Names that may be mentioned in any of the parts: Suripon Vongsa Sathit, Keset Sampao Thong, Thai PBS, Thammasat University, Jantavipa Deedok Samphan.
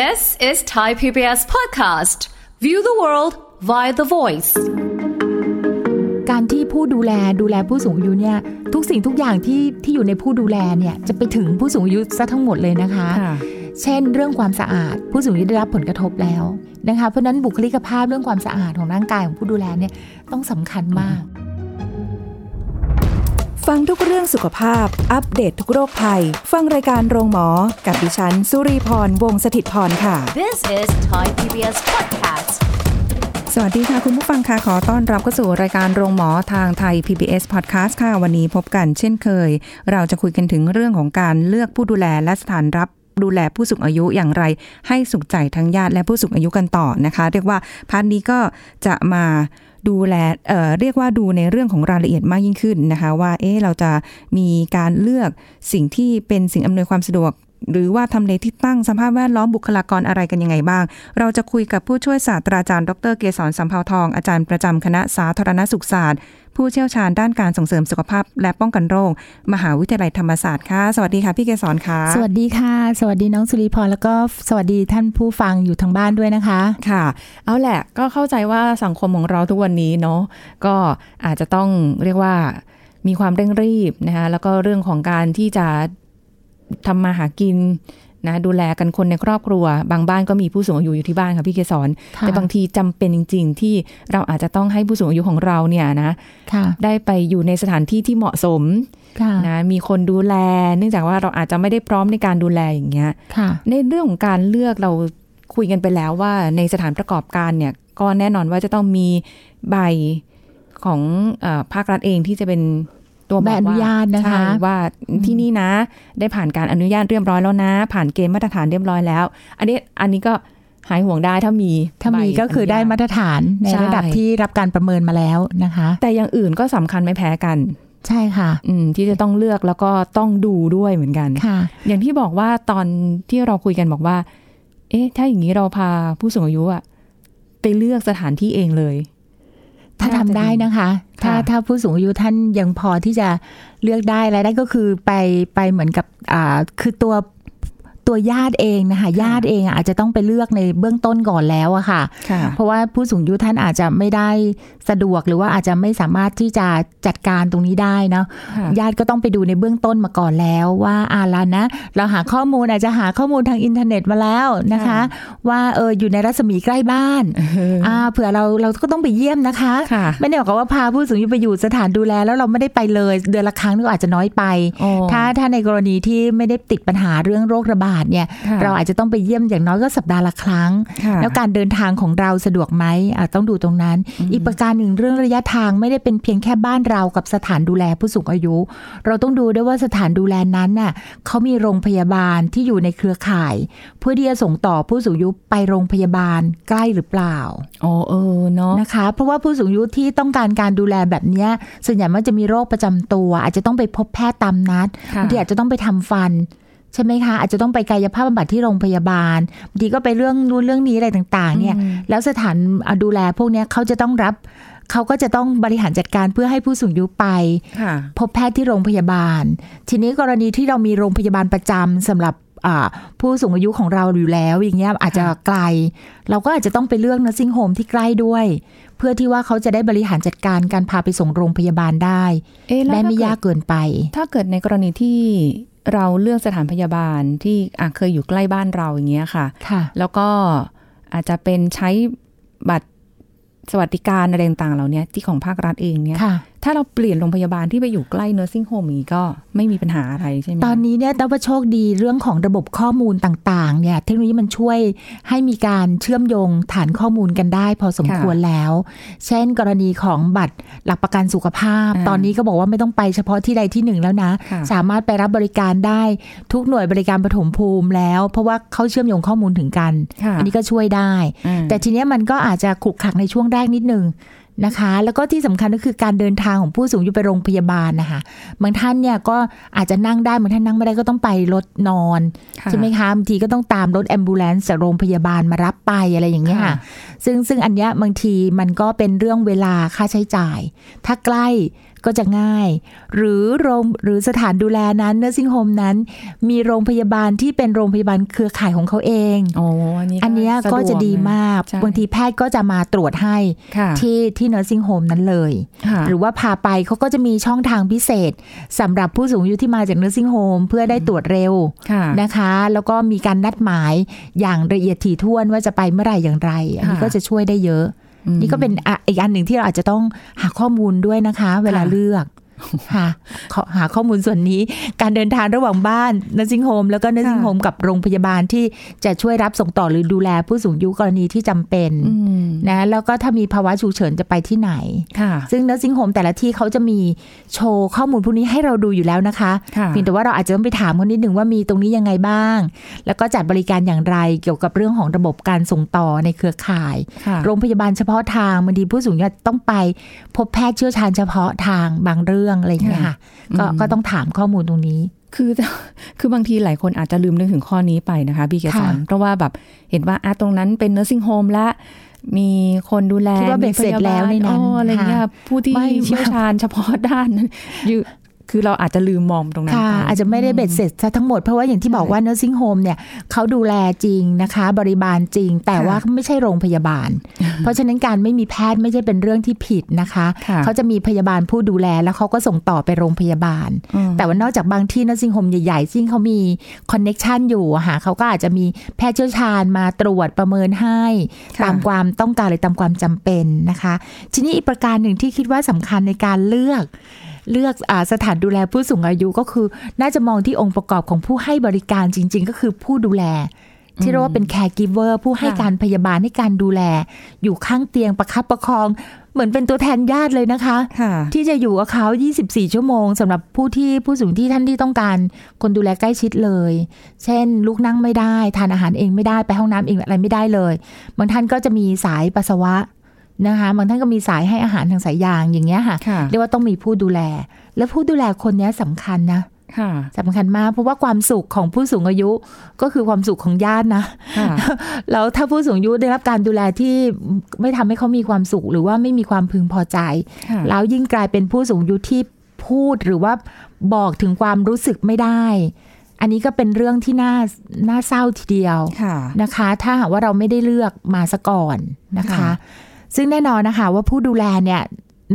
This is Thai PBS podcast. View the world via the voice. การที่ผู้ดูแลผู้สูงอายุเนี่ยทุกสิ่งทุกอย่างที่อยู่ในผู้ดูแลเนี่ยจะไปถึงผู้สูงอายุซะทั้งหมดเลยนะคะเช่นเรื่องความสะอาดผู้สูงอายุได้รับผลกระทบแล้วนะคะเพราะนั้นบุคลิกภาพเรื่องความสะอาดของร่างกายของผู้ดูแลเนี่ยต้องสำคัญมากฟังทุกเรื่องสุขภาพอัปเดต ทุกโรคภัยฟังรายการโรงหมอกับดิฉันสุรีพรวงศ์สถิตย์พรค่ะ This is Thai PBS podcast สวัสดีค่ะคุณผู้ฟังค่ะขอต้อนรับเข้าสู่รายการโรงหมอทางไทย PBS podcast ค่ะวันนี้พบกันเช่นเคยเราจะคุยกันถึงเรื่องของการเลือกผู้ดูแลและสถานรับดูแลผู้สูงอายุอย่างไรให้สุขใจทั้งญาติและผู้สูงอายุกันต่อนะคะเรียกว่าพาร์ทนี้ก็จะมาดูแลเรียกว่าดูในเรื่องของรายละเอียดมากยิ่งขึ้นนะคะว่าเราจะมีการเลือกสิ่งที่เป็นสิ่งอำนวยความสะดวกหรือว่าทำเลที่ตั้งสภาพแวดล้อมบุคลากรอะไรกันยังไงบ้างเราจะคุยกับผู้ช่วยศาสตราจารย์ดร.เกษรสำเภาทองอาจารย์ประจำคณะสาธารณสุขศาสตร์ผู้เชี่ยวชาญด้านการส่งเสริมสุขภาพและป้องกันโรคมหาวิทยาลัยธรรมศาสตร์ค่ะสวัสดีค่ะพี่เกษรค่ะสวัสดีค่ะสวัสดีน้องสุริพรแล้วก็สวัสดีท่านผู้ฟังอยู่ทางบ้านด้วยนะคะค่ะเอาแหละก็เข้าใจว่าสังคมของเราทุกวันนี้เนาะก็อาจจะต้องเรียกว่ามีความเร่งรีบนะคะแล้วก็เรื่องของการที่จะทำมาหากินนะดูแลกันคนในครอบครัวบางบ้านก็มีผู้สูงอายุอยู่ที่บ้านค่ะพี่เกษรแต่บางทีจำเป็นจริงๆที่เราอาจจะต้องให้ผู้สูงอายุของเราเนี่ยนะได้ไปอยู่ในสถานที่ที่เหมาะสมนะมีคนดูแลเนื่องจากว่าเราอาจจะไม่ได้พร้อมในการดูแลอย่างเงี้ยในเรื่องของการเลือกเราคุยกันไปแล้วว่าในสถานประกอบการเนี่ยก็แน่นอนว่าจะต้องมีใบของภาครัฐเองที่จะเป็นตัวใบอนุญาตนะคะว่าที่นี่นะได้ผ่านการอนุญาตเรียบร้อยแล้วนะผ่านเกณฑ์มาตรฐานเรียบร้อยแล้วอันนี้ก็หายห่วงได้ถ้ามีก็คือได้มาตรฐานในระดับที่รับการประเมินมาแล้วนะคะแต่อย่างอื่นก็สำคัญไม่แพ้กันใช่ค่ะที่จะต้องเลือกแล้วก็ต้องดูด้วยเหมือนกันอย่างที่บอกว่าตอนที่เราคุยกันบอกว่าถ้าอย่างนี้เราพาผู้สูงอายุอะไปเลือกสถานที่เองเลยถ้าทำได้นะคะถ้าผู้สูงอายุท่านยังพอที่จะเลือกได้และได้ก็คือไปเหมือนกับคือตัวญาติเองนะคะญาติเองอาจจะต้องไปเลือกในเบื้องต้นก่อนแล้วอะค่ะเพราะว่าผู้สูงอายุท่านอาจจะไม่ได้สะดวกหรือว่าอาจจะไม่สามารถที่จะจัดการตรงนี้ได้เนาะญาติก็ต้องไปดูในเบื้องต้นมาก่อนแล้วว่าล่ะนะเราหาข้อมูลอาจจะหาข้อมูลทางอินเทอร์เน็ตมาแล้วนะคะว่าอยู่ในรัศมีใกล้บ้านเผื่อเราก็ต้องไปเยี่ยมนะคะไม่ได้บอกว่าพาผู้สูงอายุไปอยู่สถานดูแลแล้วเราไม่ได้ไปเลยเดือนละครั้งนี่อาจจะน้อยไปถ้าในกรณีที่ไม่ได้ติดปัญหาเรื่องโรคระบาดเนี่ยเราอาจจะต้องไปเยี่ยมอย่างน้อยก็สัปดาห์ละครั้งแล้วการเดินทางของเราสะดวกไหมต้องดูตรงนั้นอีกประการหนึ่งเรื่องระยะทางไม่ได้เป็นเพียงแค่บ้านเรากับสถานดูแลผู้สูงอายุเราต้องดูด้วยว่าสถานดูแลนั้นน่ะเขามีโรงพยาบาลที่อยู่ในเครือข่ายเพื่อที่จะส่งต่อผู้สูงอายุไปโรงพยาบาลใกล้หรือเปล่าเนาะนะคะเพราะว่าผู้สูงอายุที่ต้องการการดูแลแบบนี้ส่วนใหญ่มันจะมีโรคประจำตัวอาจจะต้องไปพบแพทย์ตามนัดบางทีอาจจะต้องไปทำฟันใช่ไหมคะอาจจะต้องไปกายภาพบำบัดที่โรงพยาบาลบางทีก็ไปเรื่องนู้นเรื่องนี้อะไรต่างๆเนี่ยแล้วสถานดูแลพวกนี้เขาก็จะต้องบริหารจัดการเพื่อให้ผู้สูงอายุไปพบแพทย์ที่โรงพยาบาลทีนี้กรณีที่เรามีโรงพยาบาลประจำสำหรับผู้สูงอายุของเราอยู่แล้วอย่างเงี้ยอาจจะไกลเราก็อาจจะต้องไปเลือก nursing home ที่ใกล้ด้วยเพื่อที่ว่าเขาจะได้บริหารจัดการการพาไปส่งโรงพยาบาลได้และไม่ยากเกินไปถ้าเกิดในกรณีที่เราเลือกสถานพยาบาลที่เคยอยู่ใกล้บ้านเราอย่างเงี้ยค่ะแล้วก็อาจจะเป็นใช้บัตรสวัสดิการอะไรต่างๆเหล่านี้ที่ของภาครัฐเองเนี่ยถ้าเราเปลี่ยนโรงพยาบาลที่ไปอยู่ใกล้ nursing home อย่างนี้ก็ไม่มีปัญหาอะไรใช่ไหมตอนนี้เนี่ยต้องว่าโชคดีเรื่องของระบบข้อมูลต่างๆเนี่ยเทคโนโลยีมันช่วยให้มีการเชื่อมโยงฐานข้อมูลกันได้พอสมควรแล้วเช่นกรณีของบัตรหลักประกันสุขภาพตอนนี้ก็บอกว่าไม่ต้องไปเฉพาะที่ใดที่หนึ่งแล้วนะสามารถไปรับบริการได้ทุกหน่วยบริการปฐมภูมิแล้วเพราะว่าเขาเชื่อมโยงข้อมูลถึงกันอันนี้ก็ช่วยได้แต่ทีเนี้ยมันก็อาจจะขรุขระในช่วงแรกนิดนึงนะคะแล้วก็ที่สำคัญก็คือการเดินทางของผู้สูงอายุไปโรงพยาบาลนะคะบางท่านเนี่ยก็อาจจะนั่งได้บางท่านนั่งไม่ได้ก็ต้องไปรถนอนใช่ไหมคะบางทีก็ต้องตามรถแอมบูแลนซ์จากโรงพยาบาลมารับไปอะไรอย่างเงี้ยค่ะซึ่งอันเนี้ยบางทีมันก็เป็นเรื่องเวลาค่าใช้จ่ายถ้าใกล้ ก็จะง่ายหรือสถานดูแลนั้น nursing home นั้นมีโรงพยาบาลที่เป็นโรงพยาบาลเครือข่ายของเขาเองอันนี้ก็จะดีมากบางทีแพทย์ก็จะมาตรวจให้ที่ nursing home นั้นเลยหรือว่าพาไปเขาก็จะมีช่องทางพิเศษสำหรับผู้สูงอายุที่มาจาก nursing home เพื่อได้ตรวจเร็วนะคะแล้วก็มีการนัดหมายอย่างละเอียดถี่ถ้วนว่าจะไปเมื่อไหร่อย่างไรอันนี้ก็จะช่วยได้เยอะนี่ก็เป็นอีกอันหนึ่งที่เราอาจจะต้องหาข้อมูลด้วยนะคะเวลาเลือกหาข้อมูลส่วนนี้การเดินทางระหว่างบ้าน nursing home แล้วก็ nursing home กับโรงพยาบาลที่จะช่วยรับส่งต่อหรือดูแลผู้สูงอายุกรณีที่จำเป็นนะแล้วก็ถ้ามีภาวะฉุกเฉินจะไปที่ไหนซึ่ง nursing home แต่ละที่เขาจะมีโชว์ข้อมูลพวกนี้ให้เราดูอยู่แล้วนะคะเพียงแต่ว่าเราอาจจะต้องไปถามเขานิดนึงว่ามีตรงนี้ยังไงบ้างแล้วก็จัดบริการอย่างไรเกี่ยวกับเรื่องของระบบการส่งต่อในเครือข่ายโรงพยาบาลเฉพาะทางบางทีผู้สูงอายุต้องไปพบแพทย์เชี่ยวชาญเฉพาะทางบางเรื่องอะไรอย่างเงี้ยค่ะก็ต้องถามข้อมูลตรงนี้คือบางทีหลายคนอาจจะลืมนึกถึงข้อนี้ไปนะคะพี่เกษรเพราะว่าแบบเห็นว่าตรงนั้นเป็น nursing home ละมีคนดูแลที่ว่าเบ็ดเสร็จแล้วในนั้นอะไรเงี้ยผู้ที่เชี่ยวชาญเฉพาะด้านคือเราอาจจะลืมมองตรงนั้นค่ะอาจจะไม่ได้เบ็ดเสร็จทั้งหมดเพราะว่าอย่างที่บอกว่า nursing home เนี่ยเขาดูแลจริงนะคะบริบาลจริงแต่ว่าไม่ใช่โรงพยาบาลเพราะฉะนั้นการไม่มีแพทย์ไม่ใช่เป็นเรื่องที่ผิดนะคะเขาจะมีพยาบาลผู้ดูแลแล้วเขาก็ส่งต่อไปโรงพยาบาลแต่ว่านอกจากบางที่ nursing home ใหญ่ๆซึ่งเขามี connection อยู่หาเขาก็อาจจะมีแพทย์เชี่ยวชาญมาตรวจประเมินให้ตามความต้องการหรือตามความจำเป็นนะคะทีนี้อีกประการหนึ่งที่คิดว่าสำคัญในการเลือกสถานดูแลผู้สูงอายุก็คือน่าจะมองที่องค์ประกอบของผู้ให้บริการจริงๆก็คือผู้ดูแลที่เรียกว่าเป็น caregiver ผู้ให้การพยาบาลให้การดูแลอยู่ข้างเตียงประคับประคองเหมือนเป็นตัวแทนญาติเลยนะคะที่จะอยู่กับเขา24ชั่วโมงสำหรับผู้สูงที่ท่านที่ต้องการคนดูแลใกล้ชิดเลยเช่นลุกนั่งไม่ได้ทานอาหารเองไม่ได้ไปห้องน้ำเองอะไรไม่ได้เลยบางท่านก็จะมีสายปัสสาวะนะคะบางท่านก็มีสายให้อาหารทางสายยางอย่างเงี้ยค่ะเรียกว่าต้องมีผู้ดูแลและผู้ดูแลคนนี้สำคัญนะสำคัญมากเพราะว่าความสุขของผู้สูงอายุก็คือความสุขของญาตินะแล้วถ้าผู้สูงอายุได้รับการดูแลที่ไม่ทำให้เขามีความสุขหรือว่าไม่มีความพึงพอใจแล้วยิ่งกลายเป็นผู้สูงอายุที่พูดหรือว่าบอกถึงความรู้สึกไม่ได้อันนี้ก็เป็นเรื่องที่น่าเศร้าทีเดียวนะคะถ้าหากว่าเราไม่ได้เลือกมาซะก่อนนะคะซึ่งแน่นอนนะคะว่าผู้ดูแลเนี่ย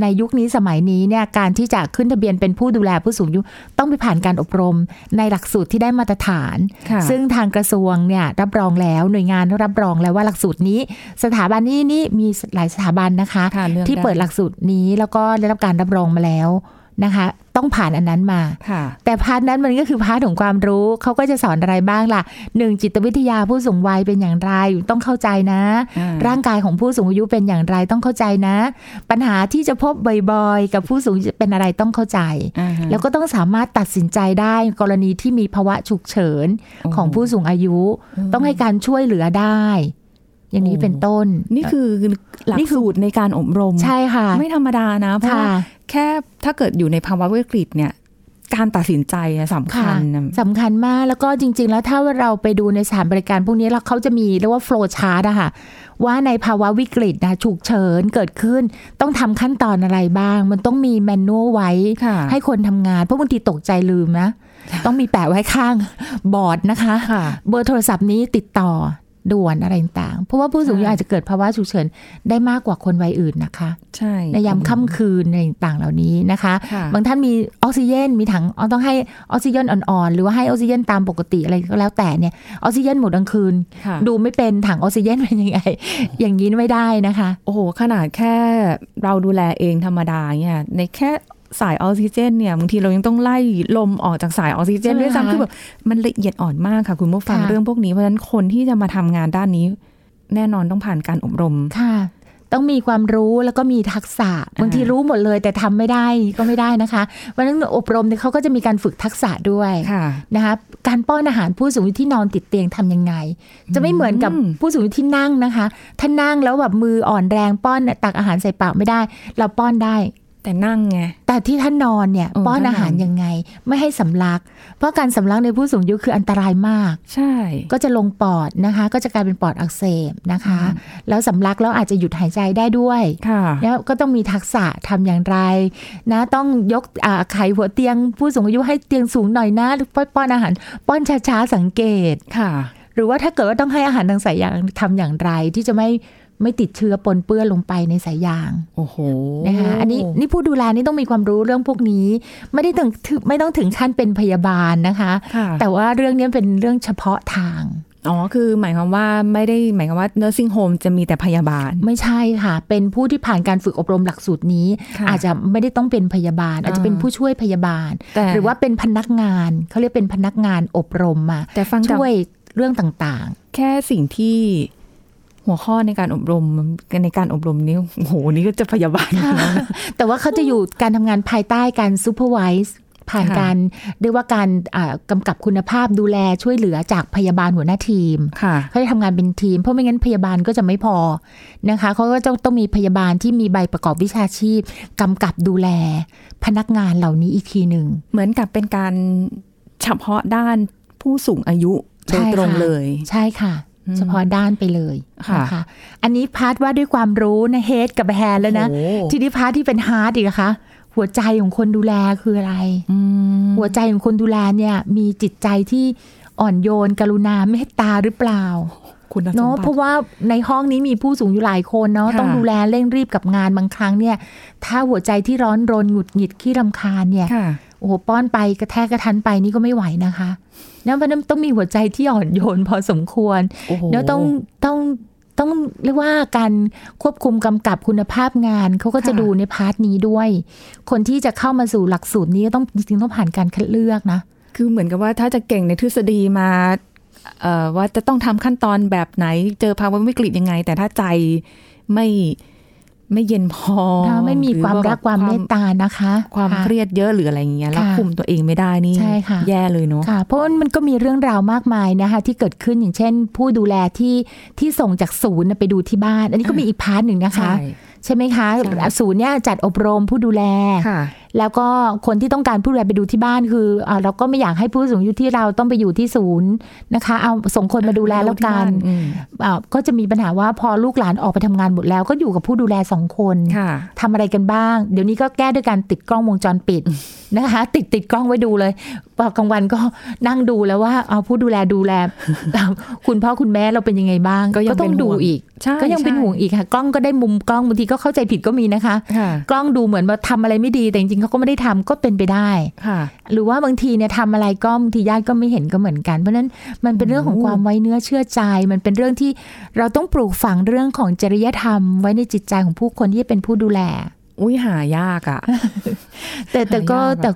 ในยุคนี้สมัยนี้เนี่ยการที่จะขึ้นทะเบียนเป็นผู้ดูแลผู้สูงอายุต้องไปผ่านการอบรมในหลักสูตรที่ได้มาตรฐานซึ่งทางกระทรวงเนี่ยรับรองแล้วหน่วยงานรับรองแล้วว่าหลักสูตรนี้สถาบันนี้มีหลายสถาบันนะคะที่เปิดหลักสูตรนี้แล้วก็ได้รับการรับรองมาแล้วนะคะต้องผ่านอันนั้นมาแต่พาร์ทนั้นมันก็คือพาร์ทของความรู้เขาก็จะสอนอะไรบ้างล่ะ1จิตวิทยาผู้สูงวัยเป็นอย่างไรต้องเข้าใจนะร่างกายของผู้สูงอายุเป็นอย่างไรต้องเข้าใจนะปัญหาที่จะพบบ่อยๆกับผู้สูงเป็นอะไรต้องเข้าใจแล้วก็ต้องสามารถตัดสินใจได้กรณีที่มีภาวะฉุกเฉินของผู้สูงอายุต้องให้การช่วยเหลือได้อย่างนี้เป็นต้นนี่คือหลักสูตรในการอบรมใช่ค่ะไม่ธรรมดานะเพราะว่าแค่ถ้าเกิดอยู่ในภาวะวิกฤตเนี่ยการตัดสินใจสำคัญมากแล้วก็จริงๆแล้วถ้าเราไปดูในสถานบริการพวกนี้แล้วเขาจะมีเรียกว่าโฟลว์ชาร์ตนะคะว่าในภาวะวิกฤตนะฉุกเฉินเกิดขึ้นต้องทำขั้นตอนอะไรบ้างมันต้องมีแมนนวลไว้ให้คนทำงานเพราะบางทีตกใจลืมนะต้องมีแปะไว้ข้างบอร์ดนะคะเบอร์โทรศัพท์นี้ติดต่อด่วนอะไรต่างเพราะว่าผู้สูงอายุอาจจะเกิดภาวะฉุกเฉินได้มากกว่าคนวัยอื่นนะคะใช่ในยามค่ำคืนอะไรต่างเหล่านี้นะคะบางท่านมีออกซิเจนมีถังต้องให้ออกซิเจนอ่อนๆหรือว่าให้ออกซิเจนตามปกติอะไรก็แล้วแต่เนี่ยออกซิเจนหมดกลางคืนดูไม่เป็นถังออกซิเจนเป็นยังไงอย่างนี้ไม่ได้นะคะโอ้โหขนาดแค่เราดูแลเองธรรมดาเนี่ยในแค่สายออกซิเจนเนี่ยบางทีเรายังต้องไล่ลมออกจากสายออกซิเจนด้วยซ้ำคือแบบมันละเอียดอ่อนมากค่ะคุณผู้ฟังเรื่องพวกนี้เพราะฉะนั้นคนที่จะมาทำงานด้านนี้แน่นอนต้องผ่านการอบรมค่ะต้องมีความรู้แล้วก็มีทักษะบางทีรู้หมดเลยแต่ทำไม่ได้ก็ไม่ได้นะคะเพราะฉะนั้นอบรมเนี่ยเขาก็จะมีการฝึกทักษะด้วยนะคะการป้อนอาหารผู้สูงอายุที่นอนติดเตียงทำยังไงจะไม่เหมือนกับผู้สูงอายุที่นั่งนะคะถ้านั่งแล้วแบบมืออ่อนแรงป้อนตักอาหารใส่ปากไม่ได้เราป้อนได้ แต่นั่งไงแต่ที่ท่านนอนเนี่ยป้อนอาหารยังไงไม่ให้สำลักเพราะการสำลักในผู้สูงอายุคืออันตรายมากใช่ก็จะลงปอดนะคะก็จะกลายเป็นปอดอักเสบนะคะแล้วสำลักแล้วอาจจะหยุดหายใจได้ด้วยแล้วก็ต้องมีทักษะทำอย่างไรนะต้องยกไขหัวเตียงผู้สูงอายุให้เตียงสูงหน่อยนะป้อนอาหารป้อนช้าๆสังเกตค่ะหรือว่าถ้าเกิดว่าต้องให้อาหารทางสายยางทำอย่างไรที่จะไม่ติดเชื้อปนเปื้อนลงไปในสายยางโอ้โหนะคะอันนี้นี่ผู้ดูแลนี่ต้องมีความรู้เรื่องพวกนี้ไม่ต้องถึงขั้นเป็นพยาบาลนะคะแต่ว่าเรื่องนี้เป็นเรื่องเฉพาะทางอ๋อคือหมายความว่าไม่ได้หมายความว่า nursing home จะมีแต่พยาบาลไม่ใช่ค่ะเป็นผู้ที่ผ่านการฝึกอบรมหลักสูตรนี้อาจจะไม่ได้ต้องเป็นพยาบาลอาจจะเป็นผู้ช่วยพยาบาลหรือว่าเป็นพนักงานเขาเรียกเป็นพนักงานอบรมมาช่วยเรื่องต่างๆแค่สิ่งที่หัวข้อในการอบรมนี้โอ้โหนี่ก็จะพยาบาลนะแต่ว่าเขาจะอยู่การทำงานภายใต้การซูเปอร์ไวส์ผ่านการเรียกว่าการกำกับคุณภาพดูแลช่วยเหลือจากพยาบาลหัวหน้าทีมเขาจะทำงานเป็นทีมเพราะไม่งั้นพยาบาลก็จะไม่พอนะคะเขาก็ต้องมีพยาบาลที่มีใบประกอบวิชาชีพกำกับดูแลพนักงานเหล่านี้อีกทีนึงเหมือนกับเป็นการเฉพาะด้านผู้สูงอายุโดยตรงเลยใช่ค่ะเฉพาะด้านไปเลยนะคะอันนี้พาร์ทว่าด้วยความรู้นะเฮดกับแฮนแล้วนะทีนี้พาร์ทที่เป็นฮาร์ทอีกนะคะหัวใจของคนดูแลคืออะไรหัวใจของคนดูแลเนี่ยมีจิตใจที่อ่อนโยนกรุณาเมตตาหรือเปล่าเนาะเพราะว่าในห้องนี้มีผู้สูงอายุหลายคนเนาะต้องดูแลเร่งรีบกับงานบางครั้งเนี่ยถ้าหัวใจที่ร้อนรนหงุดหงิดขี้รำคาญเนี่ยโอ้โหป้อนไปกระแทกกระทันไปนี่ก็ไม่ไหวนะคะแล้วมันต้องมีหัวใจที่อ่อนโยนพอสมควรแล้วต้องเรียกว่าการควบคุมกำกับคุณภาพงานเขาก็จะดูในพาร์ทนี้ด้วยคนที่จะเข้ามาสู่หลักสูตรนี้ต้องจริงๆต้องผ่านการคัดเลือกนะคือเหมือนกับว่าถ้าจะเก่งในทฤษฎีมาว่าจะต้องทำขั้นตอนแบบไหนเจอภาวะวิกฤตยังไงแต่ถ้าใจไม่เย็นพอถ้าไม่มีความรักความเมตตานะคะความเครียดเยอะหรืออะไรอย่างเงี้ยแล้วคุมตัวเองไม่ได้นี่แย่เลยเนาะเพราะมันก็มีเรื่องราวมากมายนะคะที่เกิดขึ้นอย่างเช่นผู้ดูแลที่ส่งจากศูนย์ไปดูที่บ้านอันนี้ก็มีอีกพาร์ทหนึ่งนะคะใช่ไหมคะศูนย์เนี่ยจัดอบรมผู้ดูแลแล้วก็คนที่ต้องการผู้ดูแลไปดูที่บ้านคือเราก็ไม่อยากให้ผู้สูงอายุที่เราต้องไปอยู่ที่ศูนย์นะคะเอาส่งคนมาดูแลแล้วกันก็จะมีปัญหาว่าพอลูกหลานออกไปทำงานหมดแล้วก็อยู่กับผู้ดูแลสองคนทำอะไรกันบ้างเดี๋ยวนี้ก็แก้ด้วยการติดกล้องวงจรปิดนะคะติดกล้องไว้ดูเลยกลางวันก็นั่งดูแล้วว่าเอาผู้ดูแล คุณพ่อคุณแม่เราเป็นยังไงบ้างก็ต้องดูอีกก็ยังเป็นห่วงอีกค่ะกล้องก็ได้มุมกล้องบางทีก็เข้าใจผิดก็มีนะคะกล้องดูเหมือนว่าทำอะไรไม่ดีแต่จริงๆเขาก็ไม่ได้ทำก็เป็นไปได้หรือว่าบางทีเนี่ยทำอะไรก็บางทีญาติก็ไม่เห็นก็เหมือนกันเพราะนั้นมันเป็นเรื่องของความไว้เนื้อเชื่อใจมันเป็นเรื่องที่เราต้องปลูกฝังเรื่องของจริยธรรมไว้ในจิตใจของผู้คนที่เป็นผู้ดูแลอุ้ยหายากอ่ะแต่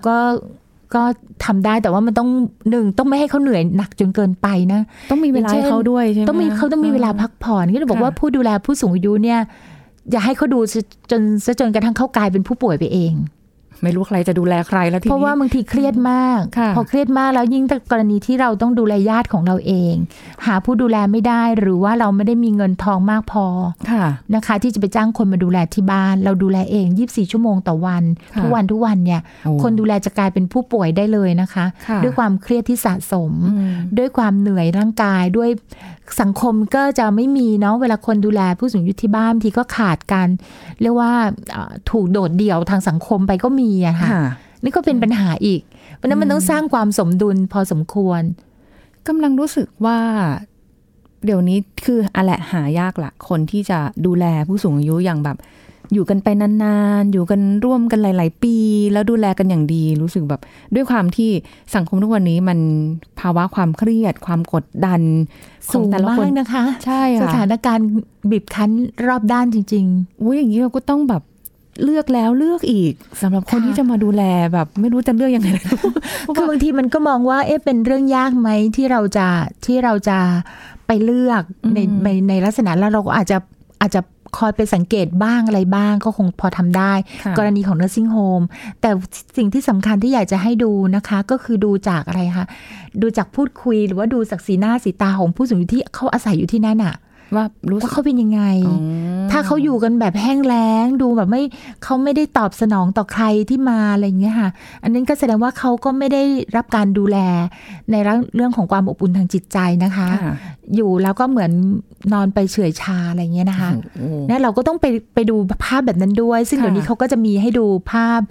ก็ทำได้แต่ว่ามันต้องหนึ่งต้องไม่ให้เขาเหนื่อยหนักจนเกินไปนะต้องมีเวลาให้เขาด้วยใช่ไหมต้องมีเวลาพักผ่อนก็จะบอกว่าผู้ดูแลผู้สูงอายุเนี่ยอย่าให้เขาดูจนกระทั่งเขากลายเป็นผู้ป่วยไปเองไม่รู้ใครจะดูแลใครแล้วทีนี้เพราะว่าบางทีเครียดมากพอเครียดมากแล้วยิ่งกรณีที่เราต้องดูแลญาติของเราเองหาผู้ดูแลไม่ได้หรือว่าเราไม่ได้มีเงินทองมากพอนะคะที่จะไปจ้างคนมาดูแลที่บ้านเราดูแลเอง24ชั่วโมงต่อวันทุกวันเนี่ยคนดูแลจะกลายเป็นผู้ป่วยได้เลยนะคะด้วยความเครียดที่สะสมด้วยความเหนื่อยร่างกายด้วยสังคมก็จะไม่มีเนาะเวลาคนดูแลผู้สูงอายุที่บ้านทีก็ขาดการเรียกว่าถูกโดดเดี่ยวทางสังคมไปก็มีอะค่ะนี่ก็เป็นปัญหาอีกเพราะนั้นมันต้องสร้างความสมดุลพอสมควรกำลังรู้สึกว่าเดี๋ยวนี้คืออะไรหายากละคนที่จะดูแลผู้สูงอายุอย่างแบบอยู่กันไปนานๆอยู่กันร่วมกันหลายๆปีแล้วดูแลกันอย่างดีรู้สึกแบบด้วยความที่สังคมทุกวันนี้มันภาวะความเครียดความกดดันสูงมากนะคะใช่ค่ะสถานการณ์บีบคั้นรอบด้านจริงๆอุ้ยอย่างนี้เราก็ต้องแบบเลือกแล้วเลือกอีกสำหรับคนที่จะมาดูแลแบบไม่รู้จะเลือกยังไงคือบางทีมันก็มองว่าเอ๊ะเป็นเรื่องยากไหมที่เราจะไปเลือกในลักษณะแล้วเราก็อาจจะคอยไปสังเกตบ้างอะไรบ้างก็คงพอทำได้กรณีของ nursing home แต่สิ่งที่สำคัญที่อยากจะให้ดูนะคะก็คือดูจากอะไรคะดูจากพูดคุยหรือว่าดูจากสีหน้าสีตาของผู้สูงอายุที่เขาอาศัยอยู่ที่นั่นอ่ะ ว่ารู้ว่าเขาเป็นยังไงถ้าเขาอยู่กันแบบแห้งแล้งดูแบบไม่เขาไม่ได้ตอบสนองต่อใครที่มาอะไรอย่างเงี้ยค่ะอันนั้นก็แสดงว่าเขาก็ไม่ได้รับการดูแลในเรื่องของความอบอุ่นทางจิตใจนะคะอยู่แล้วก็เหมือนนอนไปเฉื่อยชาอะไรเงี้ยนะคะนั่นเราก็ต้องไปดูภาพแบบนั้นด้วยซึ่งเดี๋ยวนี้เขาก็จะมีให้ดูภาพ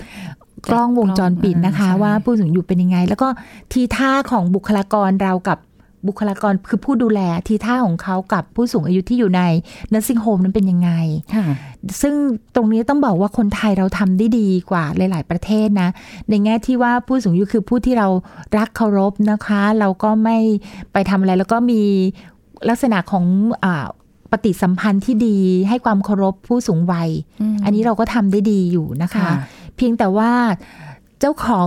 กล้องวงจรปิดนะคะว่าผู้สูงอายุเป็นยังไงแล้วก็ทีท่าของบุคลากรเรากับบุคลากรคือผู้ดูแลทีท่าของเขากับผู้สูงอายุที่อยู่ใน nursing home นั้นเป็นยังไงซึ่งตรงนี้ต้องบอกว่าคนไทยเราทำได้ดีกว่าหลายๆประเทศนะในแง่ที่ว่าผู้สูงอายุคือผู้ที่เรารักเคารพนะคะเราก็ไม่ไปทำอะไรแล้วก็มีลักษณะของปฏิสัมพันธ์ที่ดีให้ความเคารพผู้สูงวัยอันนี้เราก็ทำได้ดีอยู่นะคะเพียงแต่ว่าเจ้าของ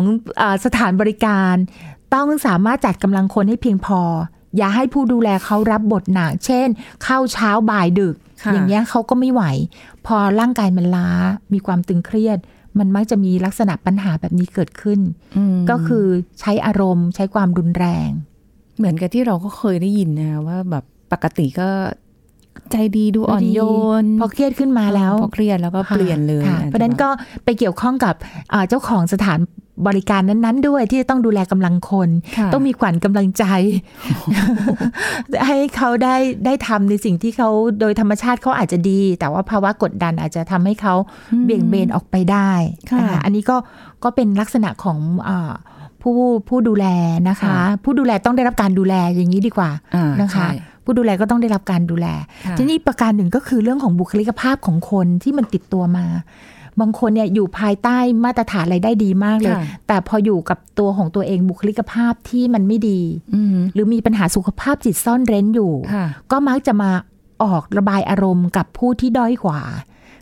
สถานบริการต้องสามารถจัดกำลังคนให้เพียงพออย่าให้ผู้ดูแลเขารับบทหนักเช่นเข้าเช้าบ่ายดึกอย่างเงี้ยเขาก็ไม่ไหวพอร่างกายมันล้ามีความตึงเครียดมันมักจะมีลักษณะปัญหาแบบนี้เกิดขึ้นก็คือใช้อารมณ์ใช้ความรุนแรงเหมือนกับที่เราก็เคยได้ยินนะว่าแบบปกติก็ใจดีดูอ่อนโยนพอเครียดขึ้นมาแล้วพอเครียดแล้วก็เปลี่ยนเลยเพราะนั้นก็ไปเกี่ยวข้องกับเจ้าของสถานบริการนั้นๆด้วยที่จะต้องดูแลกำลังคนต้องมีขวัญกำลังใจ ให้เขาได้ทำในสิ่งที่เขาโดยธรรมชาติเขาอาจจะดีแต่ว่าภาวะกดดันอาจจะทำให้เขาเบี่ยงเบนออกไปได้อันนี้ก็เป็นลักษณะของผู้ดูแลนะคะผู้ดูแลต้องได้รับการดูแลอย่างนี้ดีกว่านะคะผู้ดูแลก็ต้องได้รับการดูแลทีนี้ประการหนึ่งก็คือเรื่องของบุคลิกภาพของคนที่มันติดตัวมาบางคนเนี่ยอยู่ภายใต้มาตรฐานรายได้ดีมากเลยแต่พออยู่กับตัวของตัวเองบุคลิกภาพที่มันไม่ดีหรือมีปัญหาสุขภาพจิตซ่อนเร้นอยู่ก็มักจะมาออกระบายอารมณ์กับผู้ที่ด้อยกว่า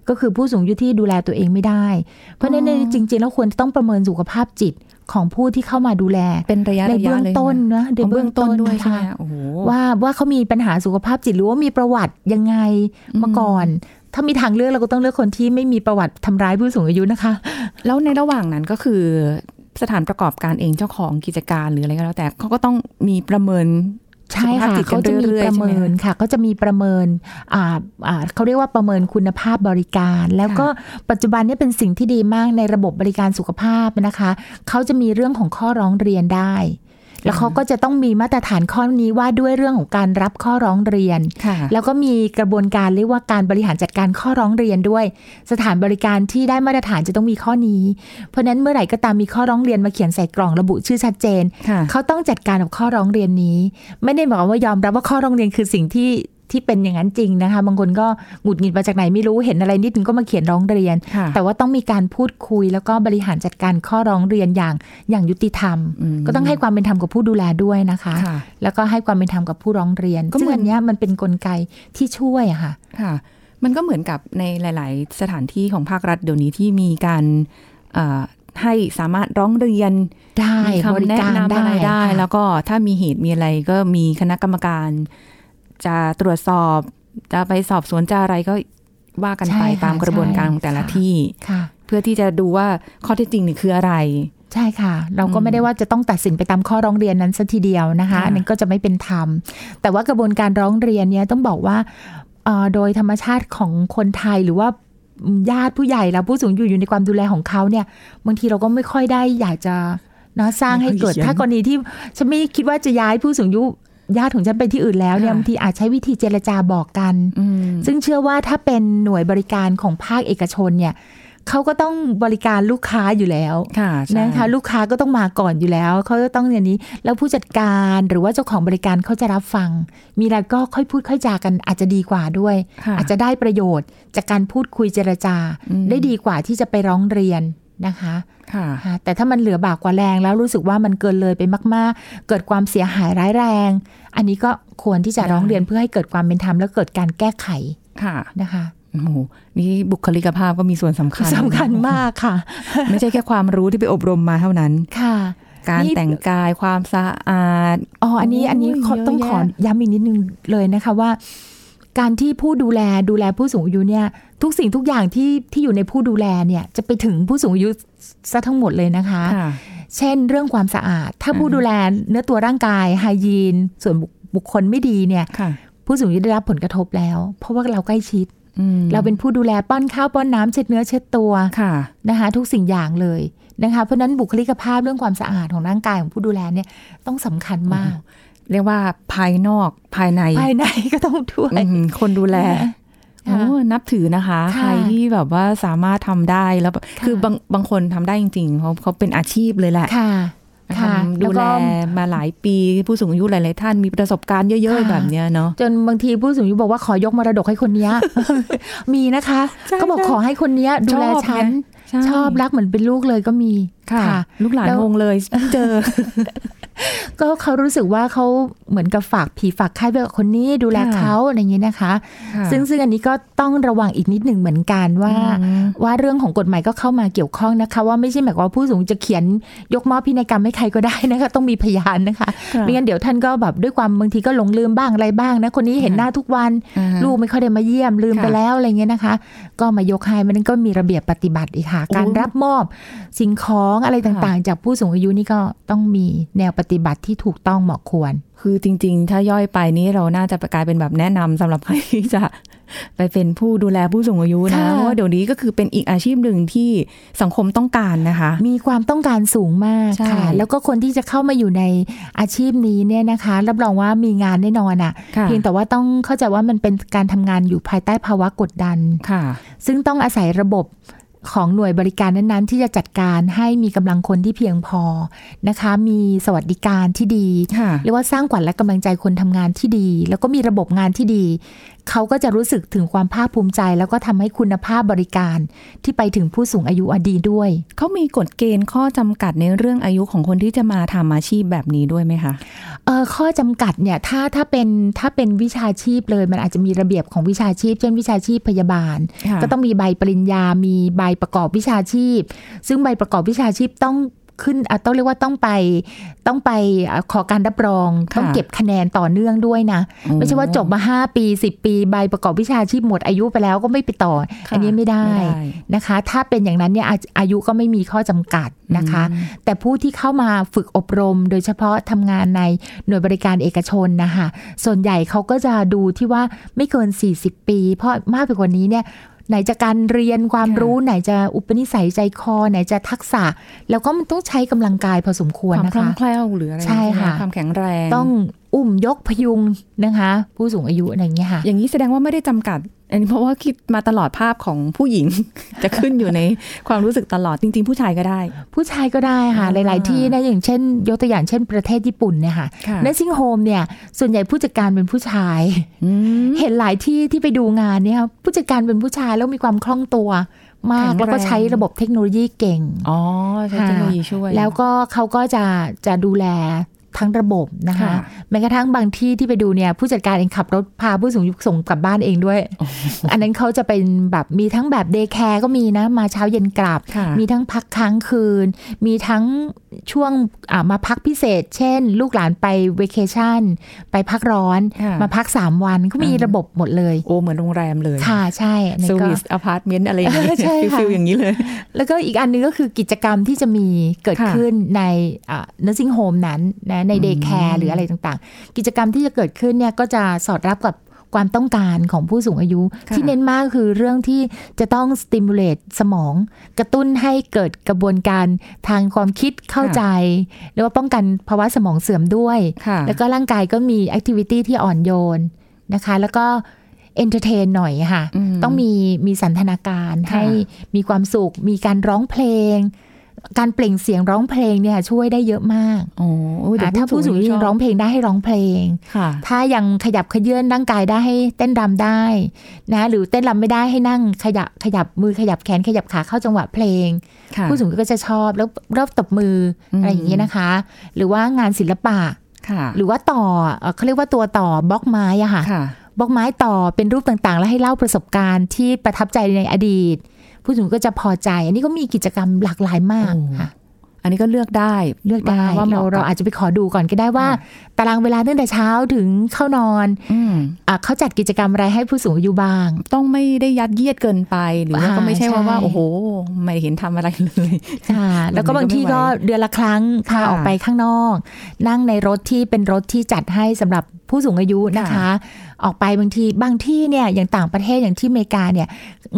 ก็คือผู้สูงอายุที่ดูแลตัวเองไม่ได้เพราะฉะนั้นจริงๆแล้วควรต้องประเมินสุขภาพจิตของผู้ที่เข้ามาดูแลเป็นระยะในเบื้องต้นนะในเบื้องต้นด้วยค่ะว่าเขามีปัญหาสุขภาพจิตหรือว่ามีประวัติยังไงมาก่อนถ้ามีทางเลือกเราก็ต้องเลือกคนที่ไม่มีประวัติทำร้ายผู้สูงอายุนะคะแล้วในระหว่างนั้นก็คือสถานประกอบการเองเจ้าของกิจการหรืออะไรก็แล้วแต่เขาก็ต้องมีประเมินใช่ค่ะเขาจะมีประเมินค่ะก็จะมีประเมินเขาเรียกว่าประเมินคุณภาพบริการแล้วก็ปัจจุบันนี้เป็นสิ่งที่ดีมากในระบบบริการสุขภาพนะคะเขาจะมีเรื่องของข้อร้องเรียนได้แล้วเขาก็จะต้องมีมาตรฐานข้อนี้ว่าด้วยเรื่องของการรับข้อร้องเรียนแล้วก็มีกระบวนการเรียกว่าการบริหารจัดการข้อร้องเรียนด้วยสถานบริการที่ได้มาตรฐานจะต้องมีข้อนี้เพราะนั้นเมื่อไหร่ก็ตามมีข้อร้องเรียนมาเขียนใส่กล่องระบุชื่อชัดเจนเขาต้องจัดการกับข้อร้องเรียนนี้ไม่ได้บอกว่ายอมรับว่าข้อร้องเรียนคือสิ่งที่เป็นอย่างนั้นจริงนะคะบางคนก็หงุดหงิดมาจากไหนไม่รู้เห็นอะไรนิดนึงก็มาเขียนร้องเรียนแต่ว่าต้องมีการพูดคุยแล้วก็บริหารจัดการข้อร้องเรียนอย่างยุติธรรมก็ต้องให้ความเป็นธรรมกับผู้ดูแลด้วยนะคะแล้วก็ให้ความเป็นธรรมกับผู้ร้องเรียนซึ่งอันนี้มันเป็นกลไกที่ช่วยค่ะมันก็เหมือนกับในหลายๆสถานที่ของภาครัฐเดี๋ยวนี้ที่มีการให้สามารถร้องเรียนได้บริการได้แล้วก็ถ้ามีเหตุมีอะไรก็มีคณะกรรมการจะตรวจสอบจะไปสอบสวนจะอะไรก็ว่ากันไปตามกระบวนการของแต่ละที่เพื่อที่จะดูว่าข้อเท็จจริงนี่คืออะไรใช่ค่ะเราก็ไม่ได้ว่าจะต้องตัดสินไปตามข้อร้องเรียนนั้นซะทีเดียวนะคะอันนั้นก็จะไม่เป็นธรรมแต่ว่ากระบวนการร้องเรียนเนี่ยต้องบอกว่าโดยธรรมชาติของคนไทยหรือว่าญาติผู้ใหญ่แล้วผู้สูงอายุอยู่ในความดูแลของเขาเนี่ยบางทีเราก็ไม่ค่อยได้อยากจะนะสร้างให้เกิดถ้ากรณีที่ฉันไม่คิดว่าจะย้ายผู้สูงอายุญาติของฉันไปที่อื่นแล้วเนี่ยบางทีอาจใช้วิธีเจรจาบอกกันซึ่งเชื่อว่าถ้าเป็นหน่วยบริการของภาคเอกชนเนี่ยเขาก็ต้องบริการลูกค้าอยู่แล้วนะคะลูกค้าก็ต้องมาก่อนอยู่แล้วเขาก็ต้องอย่างนี้แล้วผู้จัดการหรือว่าเจ้าของบริการเขาจะรับฟังมีอะไรก็ค่อยพูดค่อยจากันอาจจะดีกว่าด้วยอาจจะได้ประโยชน์จากการพูดคุยเจรจาได้ดีกว่าที่จะไปร้องเรียนนะคะแต่ถ้ามันเหลือบากกว่าแรงแล้วรู้สึกว่ามันเกินเลยไปมากๆเกิดความเสียหายร้ายแรงอันนี้ก็ควรที่จะร้องเรียนเพื่อให้เกิดความเป็นธรรมและเกิดการแก้ไขนะคะโอ้โหนี่บุคลิกภาพก็มีส่วนสำคัญมากค่ะไม่ใช่แค่ความรู้ที่ไปอบรมมาเท่านั้นค่ะการแต่งกายความสะอาดอันนี้ต้องขอย้ำอีกนิดนึงเลยนะคะว่าการที่ผู้ดูแลผู้สูงอายุเนี่ยทุกสิ่งทุกอย่างที่อยู่ในผู้ดูแลเนี่ยจะไปถึงผู้สูงอายุซะทั้งหมดเลยนะคะเช่นเรื่องความสะอาดถ้าผู้ดูแลเนื้อตัวร่างกายไฮยีนส่วนบุคคลไม่ดีเนี่ย ผู้สูงอายุได้รับผลกระทบแล้วเพราะว่าเราใกล้ชิดเราเป็นผู้ดูแลป้อนข้าวป้อนน้ำเช็ดเนื้อเช็ดตัวนะคะทุกสิ่งอย่างเลยนะคะเพราะนั้นบุคลิกภาพเรื่องความสะอาดของร่างกายของผู้ดูแลเนี่ยต้องสำคัญมากเรียกว่าภายนอกภายในก็ต้องด้วยคนดูแลโอ้นับถือนะคะใครที่แบบว่าสามารถทำได้แล้วคือบางคนทำได้จริงๆเขาเป็นอาชีพเลยแหละดูแลมาหลายปีผู้สูงอายุหลายๆท่านมีประสบการณ์เยอะๆแบบเนี้ยเนาะจนบางทีผู้สูงอายุบอกว่าขอยกมรดกให้คนนี้ มีนะคะก็บอกขอให้คนนี้ดูแลฉันชอบรักเหมือนเป็นลูกเลยก็มีค่ะลูกหลานงงเลยเจอก็เขารู้สึกว่าเขาเหมือนกับฝากผีฝากไข้ไว้กับคนนี้ดูแลเขาอะไรอย่างนี้นะคะซึ่งอันนี้ก็ต้องระวังอีกนิดหนึ่งเหมือนกันว่าเรื่องของกฎหมายก็เข้ามาเกี่ยวข้องนะคะว่าไม่ใช่หมายความว่าผู้สูงจะเขียนยกมอบพินัยกรรมให้ใครก็ได้นะคะต้องมีพยานนะคะไม่งั้นเดี๋ยวท่านก็แบบด้วยความบางทีก็หลงลืมบ้างอะไรบ้างนะคนนี้เห็นหน้าทุกวันลูกไม่ค่อยได้มาเยี่ยมลืมไปแล้วอะไรอย่างนี้นะคะก็มายกให้มันก็มีระเบียบปฏิบัติอีกค่ะการรับมอบสิ่งของอะไรต่างๆจากผู้สูงอายุนี่ก็ต้องมีแนวปฏิบัติที่ถูกต้องเหมาะควรคือจริงๆถ้าย่อยไปนี้เราน่าจะกลายเป็นแบบแนะนำสำหรับใครที่จะไปเป็นผู้ดูแลผู้สูงอายุนะเพราะว่าเดี๋ยวนี้ก็คือเป็นอีกอาชีพหนึ่งที่สังคมต้องการนะคะมีความต้องการสูงมากค่ะแล้วก็คนที่จะเข้ามาอยู่ในอาชีพนี้เนี่ยนะคะรับรองว่ามีงานแน่นอนอ่ะเพียงแต่ว่าต้องเข้าใจว่ามันเป็นการทำงานอยู่ภายใต้ภาวะกดดันค่ะซึ่งต้องอาศัยระบบของหน่วยบริการนั้นๆที่จะจัดการให้มีกำลังคนที่เพียงพอนะคะมีสวัสดิการที่ดีเรียกว่าสร้างขวัญและกำลังใจคนทำงานที่ดีแล้วก็มีระบบงานที่ดีเขาก็จะรู้สึกถึงความภาคภูมิใจแล้วก็ทำให้คุณภาพบริการที่ไปถึงผู้สูงอายุดีด้วยเขามีกฎเกณฑ์ข้อจำกัดในเรื่องอายุของคนที่จะมาทำอาชีพแบบนี้ด้วยไหมคะข้อจำกัดเนี่ยถ้าเป็นวิชาชีพเลยมันอาจจะมีระเบียบของวิชาชีพเช่นวิชาชีพพยาบาลก็ต้องมีใบปริญญามีใบประกอบวิชาชีพซึ่งใบประกอบวิชาชีพต้องขึ้นต้องเรียกว่าต้องไปขอการรับรองต้องเก็บคะแนนต่อเนื่องด้วยนะไม่ใช่ว่าจบมา5ปี10ปีใบประกอบวิชาชีพหมดอายุไปแล้วก็ไม่ไปต่ออันนี้ไม่ได้นะคะถ้าเป็นอย่างนั้นเนี่ยอายุก็ไม่มีข้อจำกัดนะคะแต่ผู้ที่เข้ามาฝึกอบรมโดยเฉพาะทำงานในหน่วยบริการเอกชนนะคะส่วนใหญ่เขาก็จะดูที่ว่าไม่เกิน40ปีเพราะมากไปกว่านี้เนี่ยไหนจะการเรียนความรู้ไหนจะอุปนิสัยใจคอไหนจะทักษะแล้วก็มันต้องใช้กำลังกายพอสมควรนะคะความคล่องแคล่วหรืออะไรใช่ค่ะความแข็งแรงต้องอุ้มยกพยุงนะคะผู้สูงอายุอะไรอย่างเงี้ยค่ะอย่างนี้แสดงว่าไม่ได้จำกัดอันนี้เพราะว่าคิดมาตลอดภาพของผู้หญิง จะขึ้นอยู่ในความรู้สึกตลอดจริงๆผู้ชายก็ได้ผู้ชายก็ได้ค่ะหลายๆที่นะอย่างเช่นยกตัวอย่างเช่นประเทศญี่ปุ่นเนี่ยค่ะ nursing home เนี่ยส่วนใหญ่ผู้จัดการเป็นผู้ชายเห็นหลายที่ที่ไปดูงานเนี่ยค่ะผู้จัดการเป็นผู้ชายแล้วมีความคล่องตัวมากแล้วก็ใช้ระบบเทคโนโลยีเก่งอ๋อใช้เทคโนโลยีช่วยแล้วก็เขาก็จะดูแลทั้งระบบนะคะแม้กระทั่งบางที่ที่ไปดูเนี่ยผู้จัดการเองขับรถพาผู้สูงอายุส่งกลับบ้านเองด้วย อันนั้นเขาจะเป็นแบบมีทั้งแบบเดย์แคร์ก็มีนะมาเช้าเย็นกลับมีทั้งพักค้างคืนมีทั้งช่วงมาพักพิเศษเช่นลูกหลานไปเวเคชั่นไปพักร้อนมาพัก3วันก็มีระบบหมดเลยโอ้เหมือนโรงแรมเลยค่ะใช่เซอร์วิสอพาร์ตเมนต์อะไรอย่างนี้ฟิลอย่างนี้เลยแล้วก็อีกอันนึงก็คือกิจกรรมที่จะมีเกิดขึ้นในnursing home นั้นนะในเดย์แคร์หรืออะไรต่างๆกิจกรรมที่จะเกิดขึ้นเนี่ยก็จะสอดรับกับความต้องการของผู้สูงอายุที่เน้นมากคือเรื่องที่จะต้อง stimulate สมองกระตุ้นให้เกิดกระบวนการทางความคิดเข้าใจหรือว่าป้องกันภาวะสมองเสื่อมด้วยแล้วก็ร่างกายก็มี activity ที่อ่อนโยนนะคะแล้วก็entertain หน่อยค่ะต้องมีสันทนาการให้มีความสุขมีการร้องเพลงการเปล่งเสียงร้องเพลงเนี่ยช่วยได้เยอะมากถ้าผู้สูงอายุร้องเพลงได้ให้ร้องเพลงถ้ายังขยับขยื่นร่างกายได้ให้เต้นรำได้นะหรือเต้นรำไม่ได้ให้นั่งขยับมือขยับแขนขยับขาเข้าจังหวะเพลงผู้สูงอายุก็จะชอบแล้วรอบตบมืออะไรอย่างนี้นะคะหรือว่างานศิลปะหรือว่าต่อเขาเรียกว่าตัวต่อบล็อกไม้อะค่ะบล็อกไม้ต่อเป็นรูปต่างๆแล้วให้เล่าประสบการณ์ที่ประทับใจในอดีตผู้สูงก็จะพอใจอันนี้ก็มีกิจกรรมหลากหลายมากค่ะ อันนี้ก็เลือกได้ว่าเราอาจจะไปขอดูก่อนก็ได้ว่าตารางเวลาตั้งแต่เช้าถึงเข้านอนเขาจัดกิจกรรมอะไรให้ผู้สูงอายุบ้างต้องไม่ได้ยัดเยียดเกินไปหรือว่าก็ไม่ใช่ว่าโอ้โหไม่เห็นทำอะไรเลยแล้วก็บางทีก็เดือนละครั้งพาออกไปข้างนอกนั่งในรถที่เป็นรถที่จัดให้สำหรับผู้สูงอายุนะคะออกไปบางที่เนี่ยอย่างต่างประเทศอย่างที่อเมริกาเนี่ย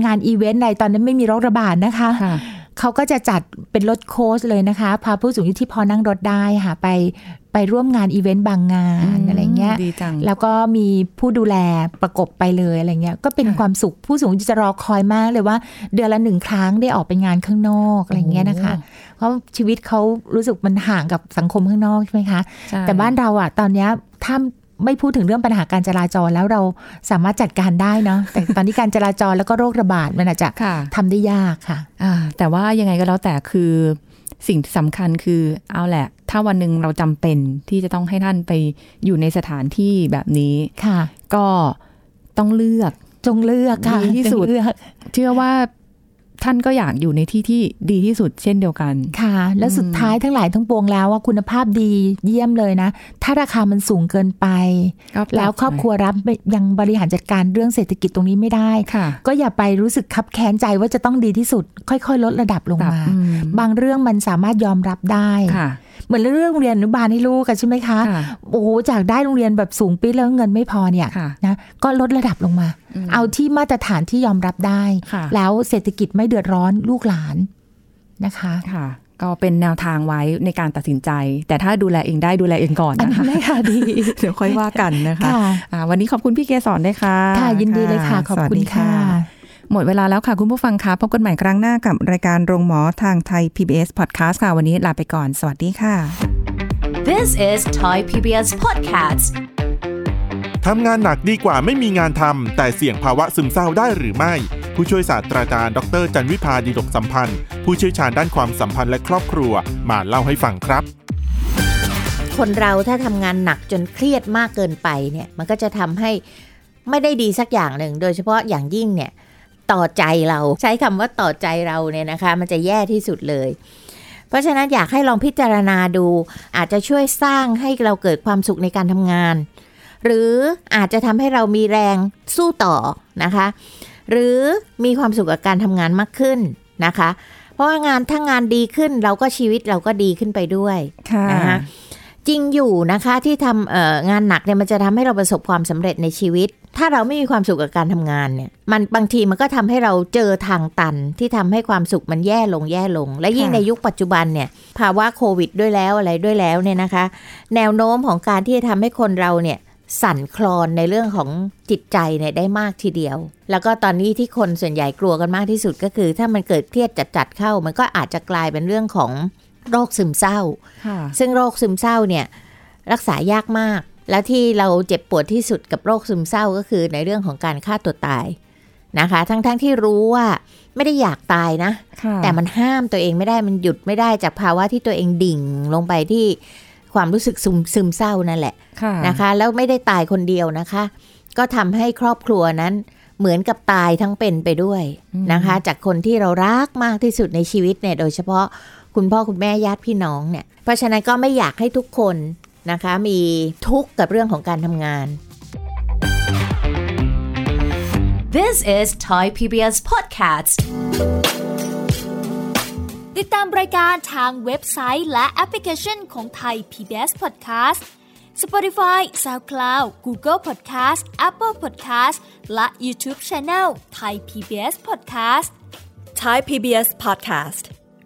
งานอีเวนต์ใดตอนนั้นไม่มีโรคระบาดนะคะเขาก็จะจัดเป็นรถโค้ชเลยนะคะพาผู้สูงอายุที่พอนั่งรถได้ค่ะไปร่วมงานอีเวนต์บางงานอะไรเงี้ยแล้วก็มีผู้ดูแลประกบไปเลยอะไรเงี้ยก็เป็นความสุขผู้สูงอายุจะรอคอยมากเลยว่าเดือนละหนึ่งครั้งได้ออกไปงานข้างนอกอะไรเงี้ยนะคะเพราะชีวิตเขารู้สึกมันห่างกับสังคมข้างนอกใช่ไหมคะแต่บ้านเราอ่ะตอนเนี้ยถ้าไม่พูดถึงเรื่องปัญหาการจราจรแล้วเราสามารถจัดการได้เนาะแต่ตอนนี้การจราจรแล้วก็โรคระบาดมันอาจจะทำได้ยากค่ะแต่ว่ายังไงก็แล้วแต่คือสิ่งสำคัญคือเอาแหละถ้าวันหนึ่งเราจำเป็นที่จะต้องให้ท่านไปอยู่ในสถานที่แบบนี้ก็ต้องเลือกจงเลือกค่ะดีที่สุดเชื่อว่าท่านก็อยากอยู่ในที่ที่ดีที่สุดเช่นเดียวกันค่ะและสุดท้ายทั้งหลายทั้งปวงแล้วว่าคุณภาพดีเยี่ยมเลยนะถ้าราคามันสูงเกินไปแล้วครอบครัวรับยังบริหารจัดการเรื่องเศรษฐกิจตรงนี้ไม่ได้ก็อย่าไปรู้สึกคับแค้นใจว่าจะต้องดีที่สุดค่อยๆลดระดับลงมาบางเรื่องมันสามารถยอมรับได้เหมือนเรื่องโรงเรียนอนุบาลให้ลูกกันใช่ไหมคะโอ้โหจากได้โรงเรียนแบบสูงปี๊ดแล้วเงินไม่พอเนี่ยนะก็ลดระดับลงมาเอาที่มาตรฐานที่ยอมรับได้แล้วเศรษฐกิจไม่เดือดร้อนลูกหลานนะคะค่ะก็เป็นแนวทางไว้ในการตัดสินใจแต่ถ้าดูแลเองได้ดูแลเองก่อนนะคะได้ค่ะดีเดี๋ยวค่อยว่ากันนะคะวันนี้ขอบคุณพี่เกศรด้วยค่ะค่ะยินดีเลยค่ะขอบคุณค่ะหมดเวลาแล้วค่ะคุณผู้ฟังคะพบกันใหม่ครั้งหน้ากับรายการโรงหมอทางไทย PBS Podcast ค่ะวันนี้ลาไปก่อนสวัสดีค่ะ This is Thai PBS Podcast ทำงานหนักดีกว่าไม่มีงานทำแต่เสี่ยงภาวะซึมเศร้าได้หรือไม่ผู้ช่วยศาสตราจารย์ดร.จันวิภาดีดกสัมพันธ์ผู้เชี่ยวชาญด้านความสัมพันธ์และครอบครัวมาเล่าให้ฟังครับคนเราถ้าทำงานหนักจนเครียดมากเกินไปเนี่ยมันก็จะทำให้ไม่ได้ดีสักอย่างหนึ่งโดยเฉพาะอย่างยิ่งเนี่ยต่อใจเราใช้คำว่าต่อใจเราเนี่ยนะคะมันจะแย่ที่สุดเลยเพราะฉะนั้นอยากให้ลองพิจารณาดูอาจจะช่วยสร้างให้เราเกิดความสุขในการทำงานหรืออาจจะทำให้เรามีแรงสู้ต่อนะคะหรือมีความสุขกับการทำงานมากขึ้นนะคะเพราะว่างานถ้างานดีขึ้นเราก็ชีวิตเราก็ดีขึ้นไปด้วยนะคะจริงอยู่นะคะที่ทำงานหนักเนี่ยมันจะทำให้เราประสบความสำเร็จในชีวิตถ้าเราไม่มีความสุขกับการทำงานเนี่ยมันบางทีมันก็ทำให้เราเจอทางตันที่ทำให้ความสุขมันแย่ลงและยิ่งในยุคปัจจุบันเนี่ยภาวะโควิดด้วยแล้วอะไรด้วยแล้วเนี่ยนะคะแนวโน้มของการที่จะทำให้คนเราเนี่ยสั่นคลอนในเรื่องของจิตใจเนี่ยได้มากทีเดียวแล้วก็ตอนนี้ที่คนส่วนใหญ่กลัวกันมากที่สุดก็คือถ้ามันเกิดเครียดจัดเข้ามันก็อาจจะกลายเป็นเรื่องของโรคซึมเศร้าซึ่งโรคซึมเศร้าเนี่ยรักษายากมากและที่เราเจ็บปวดที่สุดกับโรคซึมเศร้าก็คือในเรื่องของการฆ่าตัวตายนะคะทั้งที่รู้ว่าไม่ได้อยากตายนะแต่มันห้ามตัวเองไม่ได้มันหยุดไม่ได้จากภาวะที่ตัวเองดิ่งลงไปที่ความรู้สึกซึมเศร้านั่นแหละนะคะแล้วไม่ได้ตายคนเดียวนะคะก็ทำให้ครอบครัวนั้นเหมือนกับตายทั้งเป็นไปด้วยนะคะจากคนที่เรารักมากที่สุดในชีวิตเนี่ยโดยเฉพาะคุณพ่อคุณแม่ญาติพี่น้องเนี่ยเพราะฉะนั้นก็ไม่อยากให้ทุกคนนะคะมีทุกข์กับเรื่องของการทำงาน This is Thai PBS Podcast ติดตามรายการทางเว็บไซต์และแอปพลิเคชันของ Thai PBS Podcast Spotify, SoundCloud, Google Podcast, Apple Podcast และ YouTube Channel Thai PBS Podcast Thai PBS Podcast